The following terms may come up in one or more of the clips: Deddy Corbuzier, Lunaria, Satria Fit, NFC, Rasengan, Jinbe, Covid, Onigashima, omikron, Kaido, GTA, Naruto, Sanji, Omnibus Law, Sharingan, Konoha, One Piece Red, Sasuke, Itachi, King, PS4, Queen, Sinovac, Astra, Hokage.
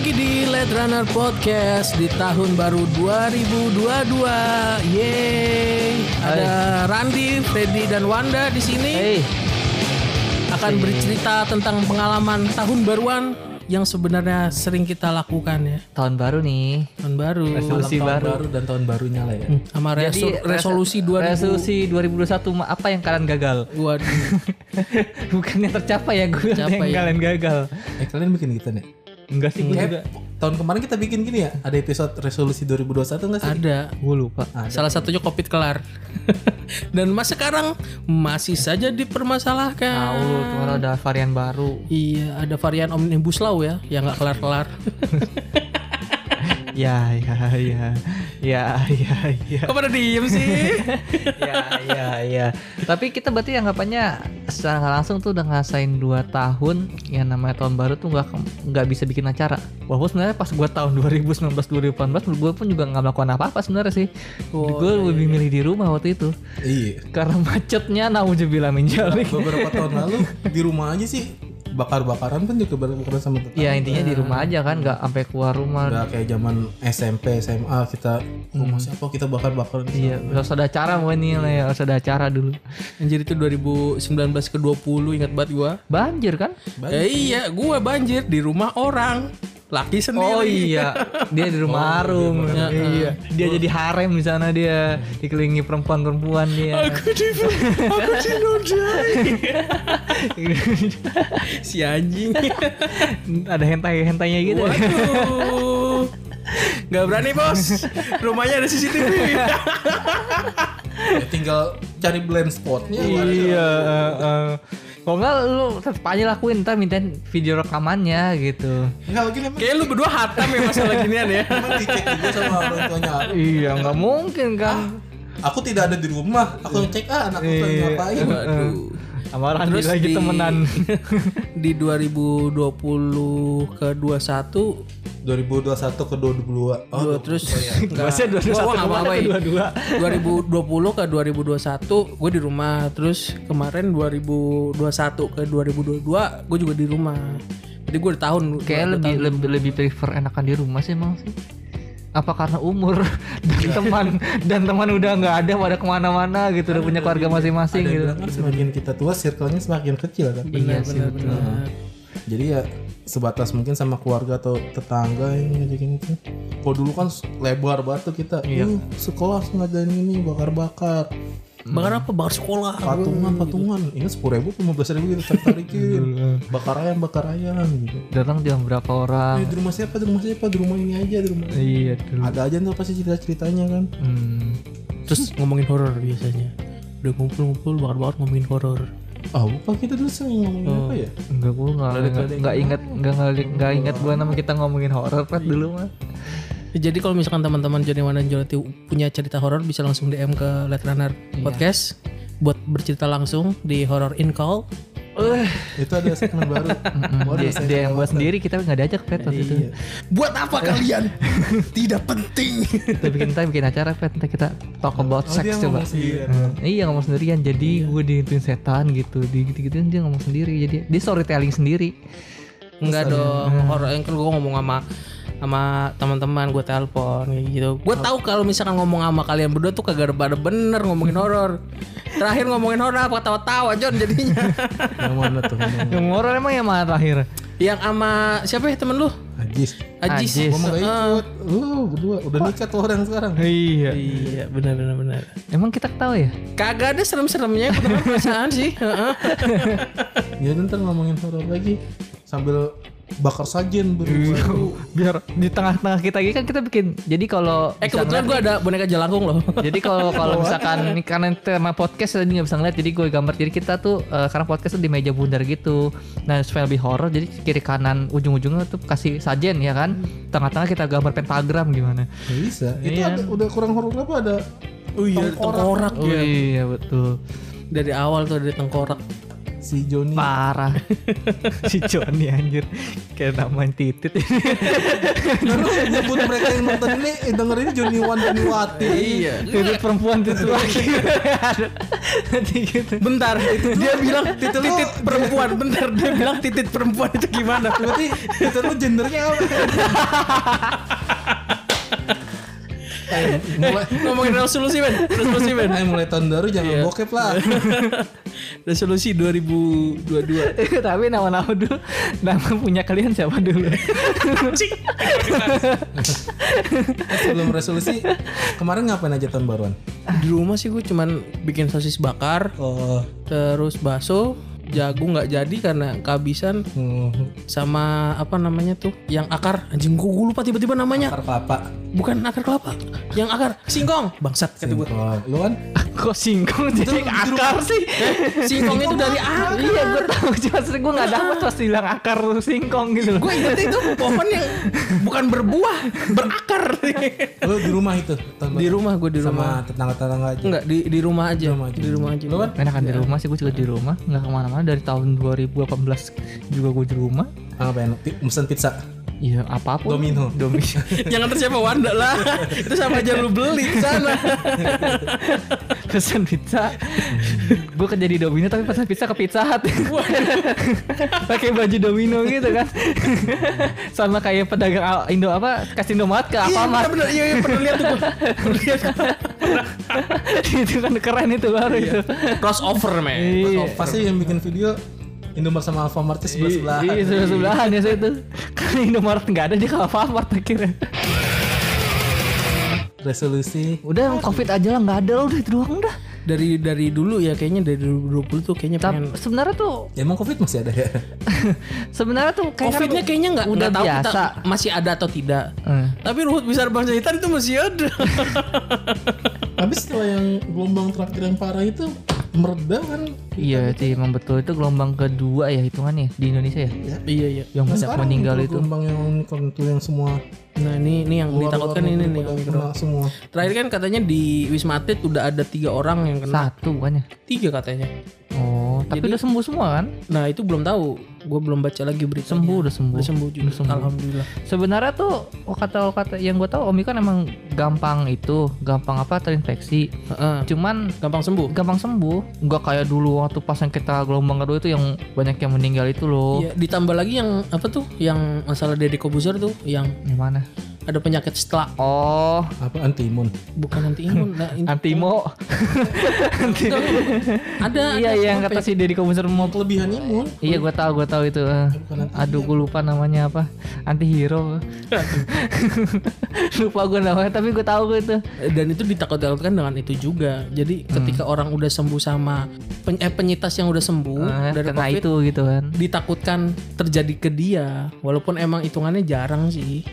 lagi di Lead Runner Podcast di tahun baru 2022. Yeay. Ada Randi, Freddy dan Wanda di sini. Hey. Akan bercerita tentang pengalaman tahun baruan yang sebenarnya sering kita lakukan ya. Tahun baru nih. Tahun baru. Resolusi tahun baru dan tahun barunya lah ya. Sama resolusi 2021 apa yang kalian gagal? Waduh. Bukannya tercapai ya gue yang kalian gagal. Kalian bikin gitu nih? Enggak sih, gue juga. Tahun kemarin kita bikin gini ya. Ada episode resolusi 2021 enggak sih? Ada. Gue lupa. Ada. Salah satunya Covid kelar. Dan mas sekarang masih saja dipermasalahkan. Tahu, kalau ada varian baru. Iya, ada varian Omnibus Law ya, yang enggak kelar-kelar. Ya. Kok pada diem sih? Ya. Tapi kita berarti anggapannya secara nggak langsung tuh udah ngerasain 2 tahun yang namanya tahun baru tuh nggak bisa bikin acara. Walaupun sebenarnya pas gue tahun 2019-2018 gue pun juga nggak melakukan apa-apa sebenarnya sih. Gue lebih milih di rumah waktu itu. Iya. Karena macetnya nauzubillah min dzalik. Beberapa tahun lalu di rumah aja sih. Bakar-bakaran pun juga bareng-bareng sama tetangga. Ya intinya di rumah aja kan, nggak sampai keluar rumah. Nggak kayak zaman SMP, SMA kita rumah siapa kita bakar-bakaran. Iya, harus ada acara nih lah ya, harus ada acara dulu. Anjir itu 2019 ke 20 ingat banget gua. Banjir kan? Iya, gua banjir di rumah orang. Laki sendiri. Oh iya, dia di rumah harum. Iya. Dia jadi harem di sana dia, dikelilingi perempuan-perempuan dia. Aku dinodai. Si anjing. Ada hentai-hentainya gitu. Waduh. Gak berani bos. Rumahnya ada CCTV. Tinggal cari blind spotnya. Iya. Kalau enggak lu tetep aja lakuin, ntar mintain video rekamannya gitu. Kayaknya lu berdua hatam ya masalah ginian ya. Emang dicek juga sama orang tuanya. Iya gak mungkin kan. Aku tidak ada di rumah, aku cek anak aku ngapain. Aduh. Sama Randi lagi temenan. Di 2020 ke 21 2021 ke 2022. Terus biasanya 2020 ke 2021 gue di rumah. Terus kemarin 2021 ke 2022 gue juga di rumah. Jadi gue di tahun kayak lebih prefer enakan di rumah sih emang sih. Apa karena umur dan teman udah nggak ada pada kemana-mana gitu, udah punya keluarga masing-masing gitu. Semakin kita tua circle-nya semakin kecil kan. Iya sih betul. Jadi ya sebatas mungkin sama keluarga atau tetangga ini aja gitu. Kalau dulu kan lebar banget tuh kita. Iya. Sekolah ngadain ini bakar-bakar. Bakar apa? Bakar sekolah. Patungan. Gitu. Ingat 10 ribu, 15 ribu gitu tertarikin. bakar ayam gitu. Datang jam berapa orang? Di rumah siapa? Di rumah ini aja, di rumah. Iya. Dulu. Ada aja tuh pasti cerita-ceritanya kan. Terus ngomongin horor biasanya. Udah ngumpul-ngumpul bakar-bakar ngomongin horor. Lupa kita dulu sering ngomongin apa ya? Enggak, gue enggak ingat gue nama kita ngomongin horor Pat dulu mah. Jadi kalau misalkan teman-teman Joniwan dan Jonati punya cerita horor bisa langsung DM ke Lead Runner Podcast buat bercerita langsung di Horror In Call. Itu ada segmen baru. Dia yang buat sendiri, kita nggak diajak Pet waktu itu. Buat apa kalian? Tidak penting. Kita bikin acara Pet, kita talk about sex coba. Iya ngomong sendirian. Jadi gue diintuin setan gitu, digituin dia ngomong sendiri. Jadi dia storytelling sendiri. Enggak dong. Horor yang gue ngomong sama teman-teman gue telepon gitu. Gue tahu kalau misalkan ngomong sama kalian berdua tuh kagak ada bener ngomongin horor. Terakhir ngomongin horor apa tawa-tawa John jadinya. Yang mana tuh? Yang horor emang yang mana terakhir? Yang sama siapa ya temen lu? Ajis. Gua mau ikut. Berdua udah nikah tuh orang sekarang. Iya, benar. Emang kita ketawa ya? Kagak ada serem-seremnya kebetulan perasaan sih. Ya ntar ngomongin horor lagi sambil bakar sajen baru biar di tengah-tengah kita ini kan kita bikin. Jadi kalau kebetulan gue ada boneka jelangkung loh. Jadi kalau misalkan karena tema podcast tadi nggak bisa ngeliat, jadi gue gambar diri kita tuh karena podcast tuh di meja bundar gitu. Nah supaya lebih horor, jadi kiri kanan ujung-ujungnya tuh kasih sajen ya kan. Tengah-tengah kita gambar pentagram gimana? Bisa. Itu ada, udah kurang horor apa ada? Iya tengkorak. Iya betul. Dari awal tuh dari tengkorak. si Joni parah. Si Joni anjir kayak namanya titit. Karena nyebut mereka yang nonton ini dengerin Joni Wan Joni Wati. Iya, titit perempuan titit laki. Bentar, itu dia bilang titit perempuan. Bentar, dia bilang titit perempuan itu gimana? Berarti titit lu gendernya apa? Mulai ngomongin resolusi men. Resolusi men. Mulai tahun baru jangan bokep lah. Resolusi 2022. Tapi nama-nama dulu. Nama punya kalian siapa dulu? Sebelum resolusi kemarin ngapain aja tahun baruan? Di rumah sih gue cuman bikin sosis bakar. Oh. Terus bakso. Jagung nggak jadi karena kehabisan. Sama apa namanya tuh yang akar anjing, gue lupa tiba-tiba namanya. Akar kelapa, bukan akar kelapa, yang akar singkong bangsat kata gue. Lu kan kok singkong jadi akar sih? Singkong itu dari akar. Iya gue tahu, cuma sering gue nggak dapat pas bilang akar singkong gitu. Gue inget itu pohon yang bukan berbuah, berakar. Lu di rumah itu? Di rumah, gue di rumah sama tetangga-tetangga aja. Enggak, di rumah aja, di rumah aja. Lu kan enak kan di rumah sih, gue juga di rumah, nggak kemana-mana. Dari tahun 2018 juga gue di rumah. Apa enak? Mesen pizza? Iya apapun. Domino. Yang nganter siapa? Wanda lah. Itu sama aja lu beli di sana. Pesan pizza. Gue kerja di Domino tapi pesan pizza ke Pizza Hut. Pakai baju Domino gitu kan. Sama kayak pedagang Indo apa? Kasinomat ke Alfamart. Iya bener, iya pernah lihat tuh gue. Itu kan keren itu baru itu. Crossover man. Pasti yang bikin video Indomart sama Alfamart itu sebelah-sebelahan. Iya sebelah-sebelahan ya saya itu. Karena Indomart gak ada, dia ke Alfamart akhirnya. Resolusi udah yang covid aja lah, gak ada lah, udah itu doang dah. Dari dulu ya kayaknya, dari 2020 tuh kayaknya pengen. Sebenarnya tuh ya, emang covid masih ada ya? Sebenarnya tuh covidnya kayaknya gak tahu kita masih ada atau tidak. Tapi ruhut besar bangsa hitam itu masih ada. Habis setelah yang gelombang terakhir yang parah itu mereda kan? Iya, itu memang betul, itu gelombang kedua ya hitungannya di Indonesia ya. Iya iya. Yang banyak meninggal itu. Gelombang yang omikron itu yang semua. Nah ini yang ditakutkan ini nih. Semua. Terakhir kan katanya di Wisma Atlet udah ada 3 orang yang kena. 1 bukannya? 3 katanya. Oh, tapi jadi, udah sembuh semua kan? Nah itu belum tahu, gue belum baca lagi beritanya. Udah sembuh juga. Alhamdulillah. Sebenarnya tuh kata-kata yang gue tahu omikron emang gampang terinfeksi. Cuman gampang sembuh. Nggak kayak dulu waktu pas yang kita gelombang kedua itu yang banyak yang meninggal itu loh. Ya, ditambah lagi yang apa tuh? Yang masalah Deddy Corbuzier tuh yang mana? Ada penyakit setelah. Oh, apa antimun? Bukan antimun, nah, antimo. Ada. Iya yang kata si Deddy Corbuzier mau kelebihan imun. Iya, gua tahu itu. Aduh, gua lupa namanya apa. Antihero. Lupa gua namanya, tapi gua tahu itu. Dan itu ditakut-takutkan dengan itu juga. Jadi ketika orang udah sembuh sama penyitas yang udah sembuh dari COVID itu gitu kan. Ditakutkan terjadi ke dia, walaupun emang hitungannya jarang sih.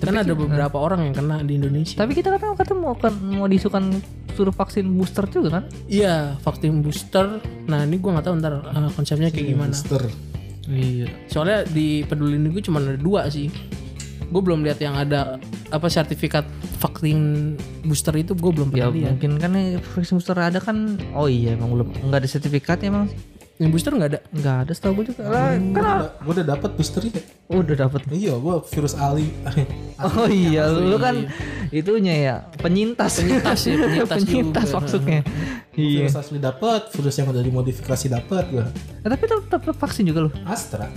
Karena ada beberapa orang yang kena di Indonesia. Tapi kita katanya mau diisukan suruh vaksin booster juga kan? Iya, vaksin booster. Nah ini gue nggak tahu ntar konsepnya kayak gimana. Booster. Iya. Soalnya di peduli gue cuma ada 2 sih. Gue belum lihat yang ada apa sertifikat vaksin booster itu, gue belum pernah lihat. Mungkin kan vaksin booster ada kan? Oh iya, emang belum. Nggak ada sertifikatnya emang. Yang booster nggak ada? Nggak ada, setahu gue juga. Kenapa? Gue udah dapet boosternya. Udah dapet? Iya, gue virus Ali. Oh iya, lu kan itunya ya penyintas maksudnya. Iya. Virus asli dapet, virus yang udah dimodifikasi dapet gue. Tapi tetap vaksin juga lu? Astra.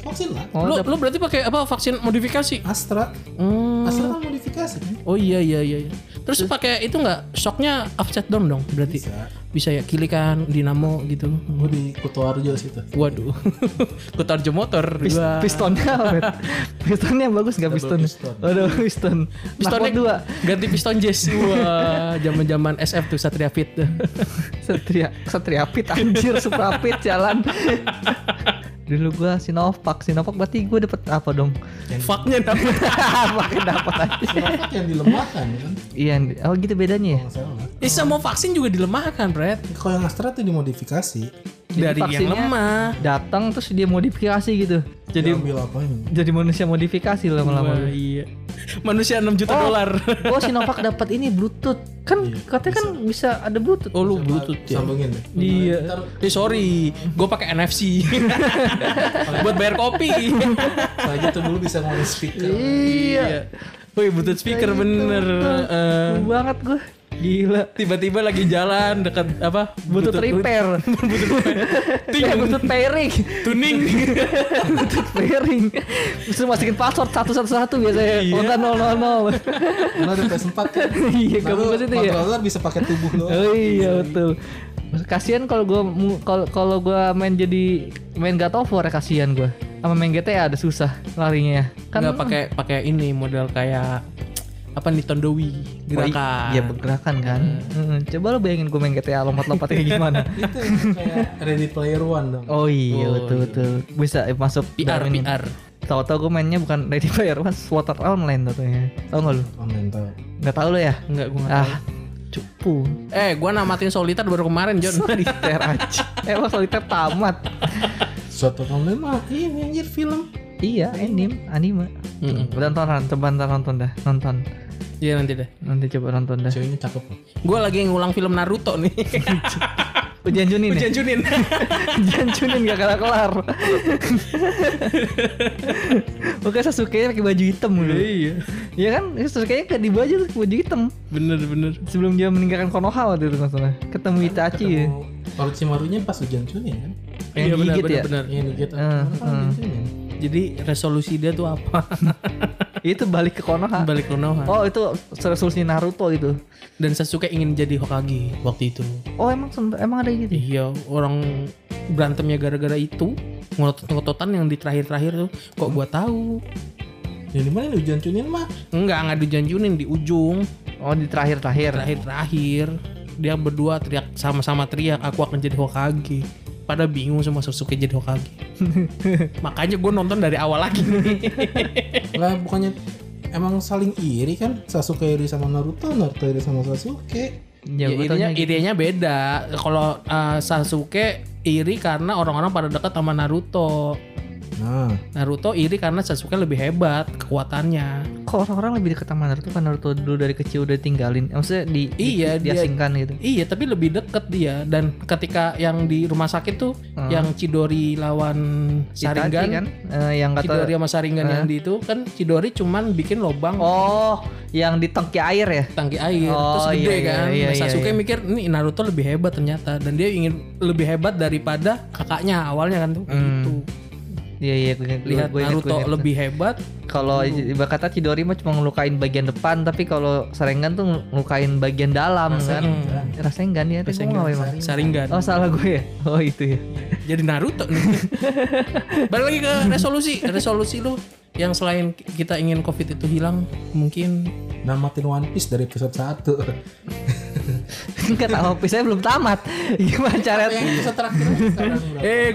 Vaksin lah. Lu berarti pakai apa vaksin modifikasi? Astra. Astra kan modifikasi. Oh iya. Terus pakai itu nggak? Shocknya upside down dong berarti. Bisa ya kilikan dinamo gitu. Gue di Kutoarjo situ. Waduh. Kutoarjo motor. Pistonnya apa? Pistonnya bagus nggak piston? Waduh piston. Pistonnya 2. Ganti piston Jazz. Wah, zaman SF tuh Satria Fit. Satria Fit anjir, Supra Fit jalan. Dulu gue Sinovac berarti gue dapet apa dong? Vaknya dapet. Vaknya dapet aja. Sinovac yang dilemahkan kan? Iya, oh gitu bedanya ya? Semua vaksin juga dilemahkan Brad. Kalau yang Astra tuh dimodifikasi. Jadi dari yang lemah datang terus dia modifikasi gitu. Jadi manusia modifikasi lama-lama. Iya. manusia 6 juta dolar. Oh, Sinovac dapat ini Bluetooth. Kan iya, katanya kan bisa ada Bluetooth. Oh, lu Bluetooth ya. Sambungin. Iya. Sorry, gue pakai NFC. Buat bayar kopi. Soalnya tuh dulu bisa ngomong speaker. Iya. Woi, Bluetooth speaker bener. Banget gue. Gila, tiba-tiba lagi jalan dekat apa? Bluetooth repair. Bluetooth pairing. Tuning. Bluetooth pairing. Mesti masukin password 111 biasanya. Bukan 000. Karena udah PS4 kan. Iya, kamu pasti itu ya. Controller bisa pakai tubuh lo. Oh iya, betul. Kasihan kalau gue main jadi main God of War, kasihan gue. Sama main GTA ada susah larinya. Kan enggak pakai ini model kayak apa Nintendo Wii gerakan. Iya, bergerakan kan. Coba lo bayangin gue main GTA lompat-lompat kayak gimana. Itu kayak Ready Player One dong. Oh iya, betul-betul. Bisa masuk PR. Tahu-tahu gue mainnya bukan Ready Player One, Sword Art Online tentunya. Tahu enggak lu? Online tahu. Enggak tahu lo ya? Enggak, gue enggak tahu. Cupu. Gue namatin Solitaire baru kemarin, Jon. Solitaire aja. Emang Solitaire tamat. Sword Art Online mah ini anjir film. Iya, anime. Udah nonton dah. Iya, nanti coba nonton dah. Ceweknya cakep. Gue lagi ngulang film Naruto nih. Ujian Chunin gak kelar. Oke, Sasuke pakai baju hitam dulu. Iya. Iya kan, Sasuke ke di baju hitam. Bener. Sebelum dia meninggalkan Konoha waktu itu masalah. Ketemu Itachi. Orochimaru-nya pas ujian Chunin kan. Iya, benar. Iya, gitu. Jadi resolusi dia tuh apa? Itu balik ke Konoha. Oh, itu resolusi Naruto itu. Dan Sasuke ingin jadi Hokage waktu itu. Oh, emang ada gitu? Iya, orang berantemnya gara-gara itu. Ngotot-ngototan yang di terakhir-terakhir tuh. Kok gua tahu? Yang dimana di ujian Chunin mah? Enggak di ujian Chunin, di ujung. Oh, di terakhir-terakhir. Terakhir-terakhir. Dia berdua teriak, sama-sama teriak, aku akan jadi Hokage. Pada bingung sama Sasuke jadi Hokage. Makanya gue nonton dari awal lagi. Lah, bukannya emang saling iri kan? Sasuke iri sama Naruto iri sama Sasuke. Ya, irinya beda. Kalau Sasuke iri karena orang-orang pada dekat sama Naruto. Nah, Naruto iri karena Sasuke lebih hebat kekuatannya. Kok orang-orang lebih dekat sama Naruto kan? Naruto dulu dari kecil udah tinggalin. Maksudnya diasingkan gitu. Iya, tapi lebih dekat dia. Dan ketika yang di rumah sakit tuh yang Chidori lawan Sharingan kan? Yang kata Chidori sama Sharingan yang di itu kan, Chidori cuman bikin lubang. Oh, yang di tangki air ya? Tangki air. Oh, terus gede kan. Iya, Sasuke mikir nih Naruto lebih hebat ternyata, dan dia ingin lebih hebat daripada kakaknya awalnya kan tuh. Gitu. Iya, lihat Naruto lebih hebat. Kalau kata Chidori mah cuma ngelukain bagian depan, tapi kalau Sharingan tuh ngelukain bagian dalam kan. Rasengan ya, itu ngapain mas? Sharingan. Oh, salah gue ya. Oh, itu ya. Jadi Naruto nih. Balik lagi ke resolusi lu yang selain kita ingin Covid itu hilang, mungkin namatin One Piece dari episode 1. Enggak tahu, saya belum tamat. Gimana caranya? Yang episode terakhir sekarang.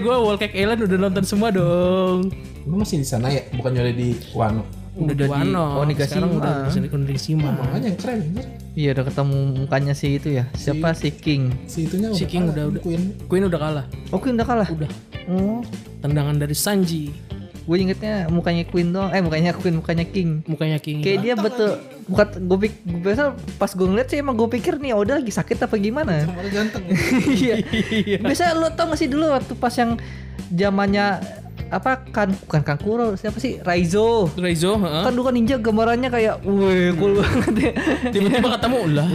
Gue World Cake Island udah nonton semua dong. Lu masih di sana ya? Bukan udah di Wano. Udah di Wano. Oh, sekarang udah di Onigashima. Makanya yang keren bener. Iya, udah ketemu mukanya si itu ya. Siapa si King? Si King udah Queen udah kalah. Oh, Queen udah kalah. Udah. Oh, tendangan dari Sanji. Gue ingetnya mukanya Queen doang. Mukanya Queen, mukanya King. Kayak dia betul. Bukan, gue biasa pas gue ngeliat sih emang gue pikir nih Oda lagi sakit apa gimana? Cuma ganteng. Iya. Biasa lo tau gak sih dulu waktu pas yang zamannya apa kan, bukan Kankuro, siapa sih? Raizo. Kan dulu kan ninja gambarannya kayak weh cool banget ya. Tiba-tiba ketemu lah.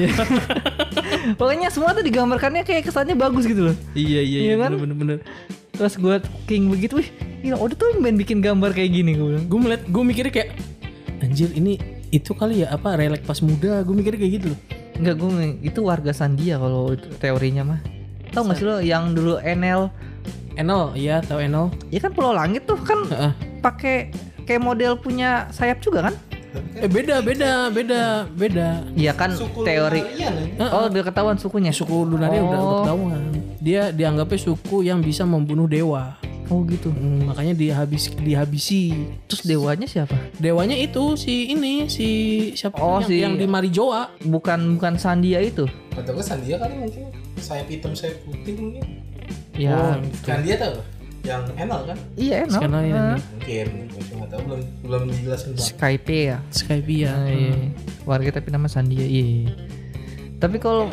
Pokoknya semua tuh digambarkannya kayak kesannya bagus gitu loh. Iya kan? Bener-bener. Terus gue King begitu, gila Oda tuh main bikin gambar kayak gini. Gue bilang, gue mikirnya kayak anjir ini itu kali ya apa relek pas muda. Gue mikirnya kayak gitu loh. Enggak, gue itu warga Sandia kalau teorinya mah. Tahu nggak sih lo yang dulu Enel ya, tahu Enel? Ya kan pulau langit tuh kan pakai kayak model punya sayap juga kan? Beda. Iya kan suku teori. Lunaria. Oh, udah ketahuan sukunya. Suku Lunaria udah ketahuan. Dia dianggapnya suku yang bisa membunuh dewa. Oh gitu. Makanya dihabisi. Terus dewanya siapa? Dewanya itu si di Marijoa. Bukan Sandia itu. Padahal Sandia kan mungkin sayap hitam sayap putih mungkin. Ya, Sandia tahu. yang Enel kan? Iya Enel. Mungkin gue nggak tahu, belum dijelasin banget. Skype ya. Warga tapi nama Sandia. Iya. Tapi kalau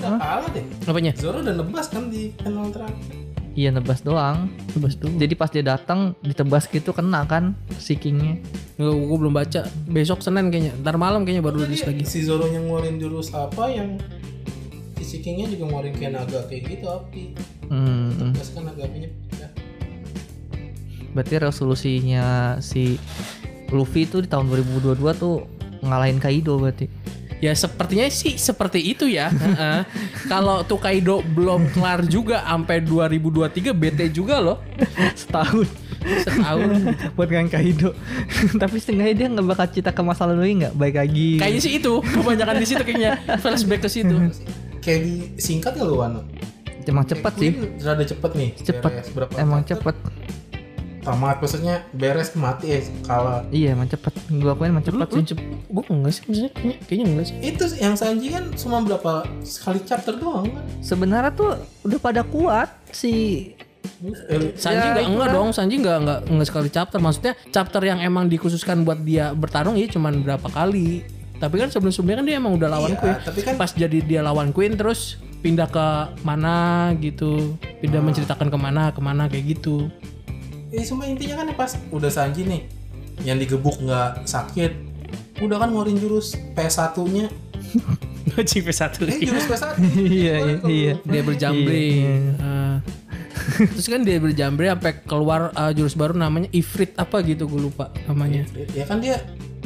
apanya? Zoro udah nebas kan di Enel terakhir. Iya nebas doang. Jadi pas dia datang ditebas gitu kena kan si Kingnya. Gue belum baca. Besok Senin kayaknya. Ntar malam kayaknya baru rilis lagi. Si Zoro yang ngeluarin jurus apa yang si Kingnya juga ngeluarin kayak naga kayak gitu api. Tebas kan naga apinya. Berarti resolusinya si Luffy itu di tahun 2022 tuh ngalahin Kaido berarti. Ya sepertinya sih seperti itu ya. Kalau tuh Kaido belum kelar juga sampai 2023 BT juga loh. Setahun buat ngang Kaido. Tapi setengahnya dia nggak bakal cerita ke masa lalu nggak baik lagi. Kayaknya sih itu kebanyakan di situ kayaknya. Flashback ke situ. Kayak singkat ya lo Wano. Emang cepat sih. Rada cepat nih. Cepat. Tamat maksudnya beres mati ya kalah. Iya emang cepet. Gue akuin emang cepet sih. Gue enggak sih maksudnya kayaknya enggak sih. Itu yang Sanji kan cuma berapa sekali chapter doang kan. Sebenarnya tuh udah pada kuat si Sanji ya, enggak sekali chapter. Maksudnya chapter yang emang dikhususkan buat dia bertarung ya cuman berapa kali. Tapi kan sebelum-sebelumnya kan dia emang udah lawan Queen. Tapi kan pas jadi dia lawan Queen terus pindah ke mana gitu. Pindah menceritakan kemana kayak gitu. Ya cuma intinya kan pas udah Sanji nih yang digebuk gak sakit udah kan ngeluarin jurus P1 nya ngecing P1 jurus P1 iya dia berjambre terus kan dia berjambre sampai keluar jurus baru namanya Ifrit apa gitu gue lupa namanya Ifrit. Ya kan dia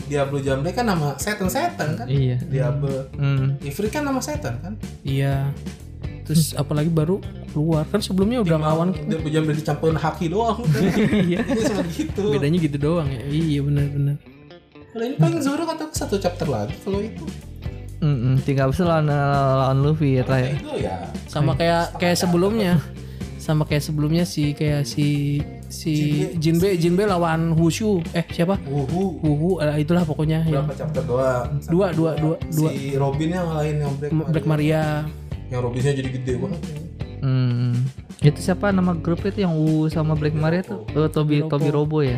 Diablo Jambe kan nama setan kan iya Diablo Ifrit kan nama setan kan iya terus apalagi baru keluar kan sebelumnya udah lawan dia jam udah dicampurin haki doang udah. Iya cuma gitu bedanya gitu doang ya iya benar kalau ini paling Zoro kata satu chapter lagi kalau itu tinggal bisa lawan Luffy ya terakhir ya. sama kayak sebelumnya si Jinbe lawan Wushu siapa Wuhu itulah pokoknya berapa ya. Chapter dua si Robinnya ngalahin yang Black Maria. Yang Robinnya jadi gede banget. Itu siapa nama grup itu yang U sama Black Maria tuh? Tobi Robo ya.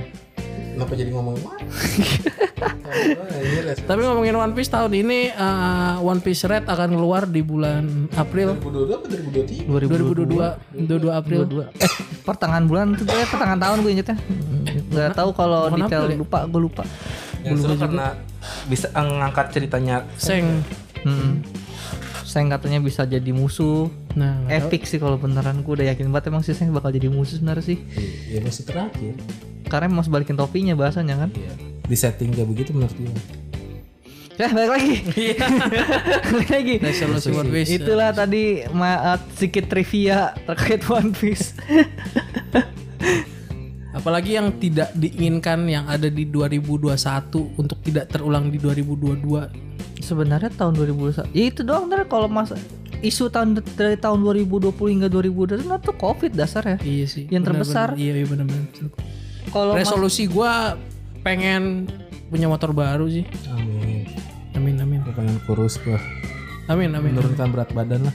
Kenapa jadi ngomongin One Piece? Tapi ngomongin One Piece tahun ini One Piece Red akan keluar di bulan April 2022 atau 2023? 2022 April. Pertengahan bulan tuh pertengahan tahun gue ingetnya. Enggak tahu kalau detail lupa. Yang seru karena bisa ngangkat ceritanya Seng. Seng katanya bisa jadi musuh. Nah, epic sih kalau beneran. Gue udah yakin banget emang si Seng bakal jadi musuh sebenarnya sih. Iya masih terakhir. Karena mau sebalikin topinya bahasanya kan. Iya. Di setting kayak begitu menurut gue. Balik lagi. Balik lagi. Itulah tadi sedikit trivia terkait One Piece. Apalagi yang tidak diinginkan yang ada di 2021 untuk tidak terulang di 2022. Sebenarnya tahun 2021 ya itu doang ntar kalau masa isu dari tahun 2020 hingga 2020 itu COVID dasarnya iya sih yang terbesar iya benar-benar kalau resolusi gue pengen punya motor baru sih amin gue pengen kurus gue amin menurunkan berat badan lah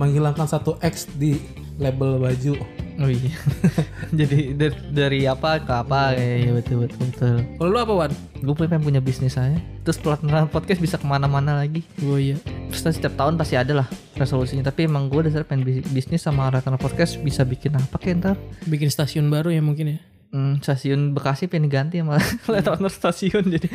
menghilangkan 1x di label baju iya jadi dari apa ke apa ya betul kalau lu apa Wan? Gue pengen punya bisnis aja terus pelatihan podcast bisa kemana-mana lagi oh iya terus setiap tahun pasti ada lah resolusinya tapi emang gue dasar pengen bisnis sama pelatihan podcast bisa bikin apa kayak ntar bikin stasiun baru ya mungkin ya stasiun Bekasi pengen ganti sama pelatihan stasiun jadi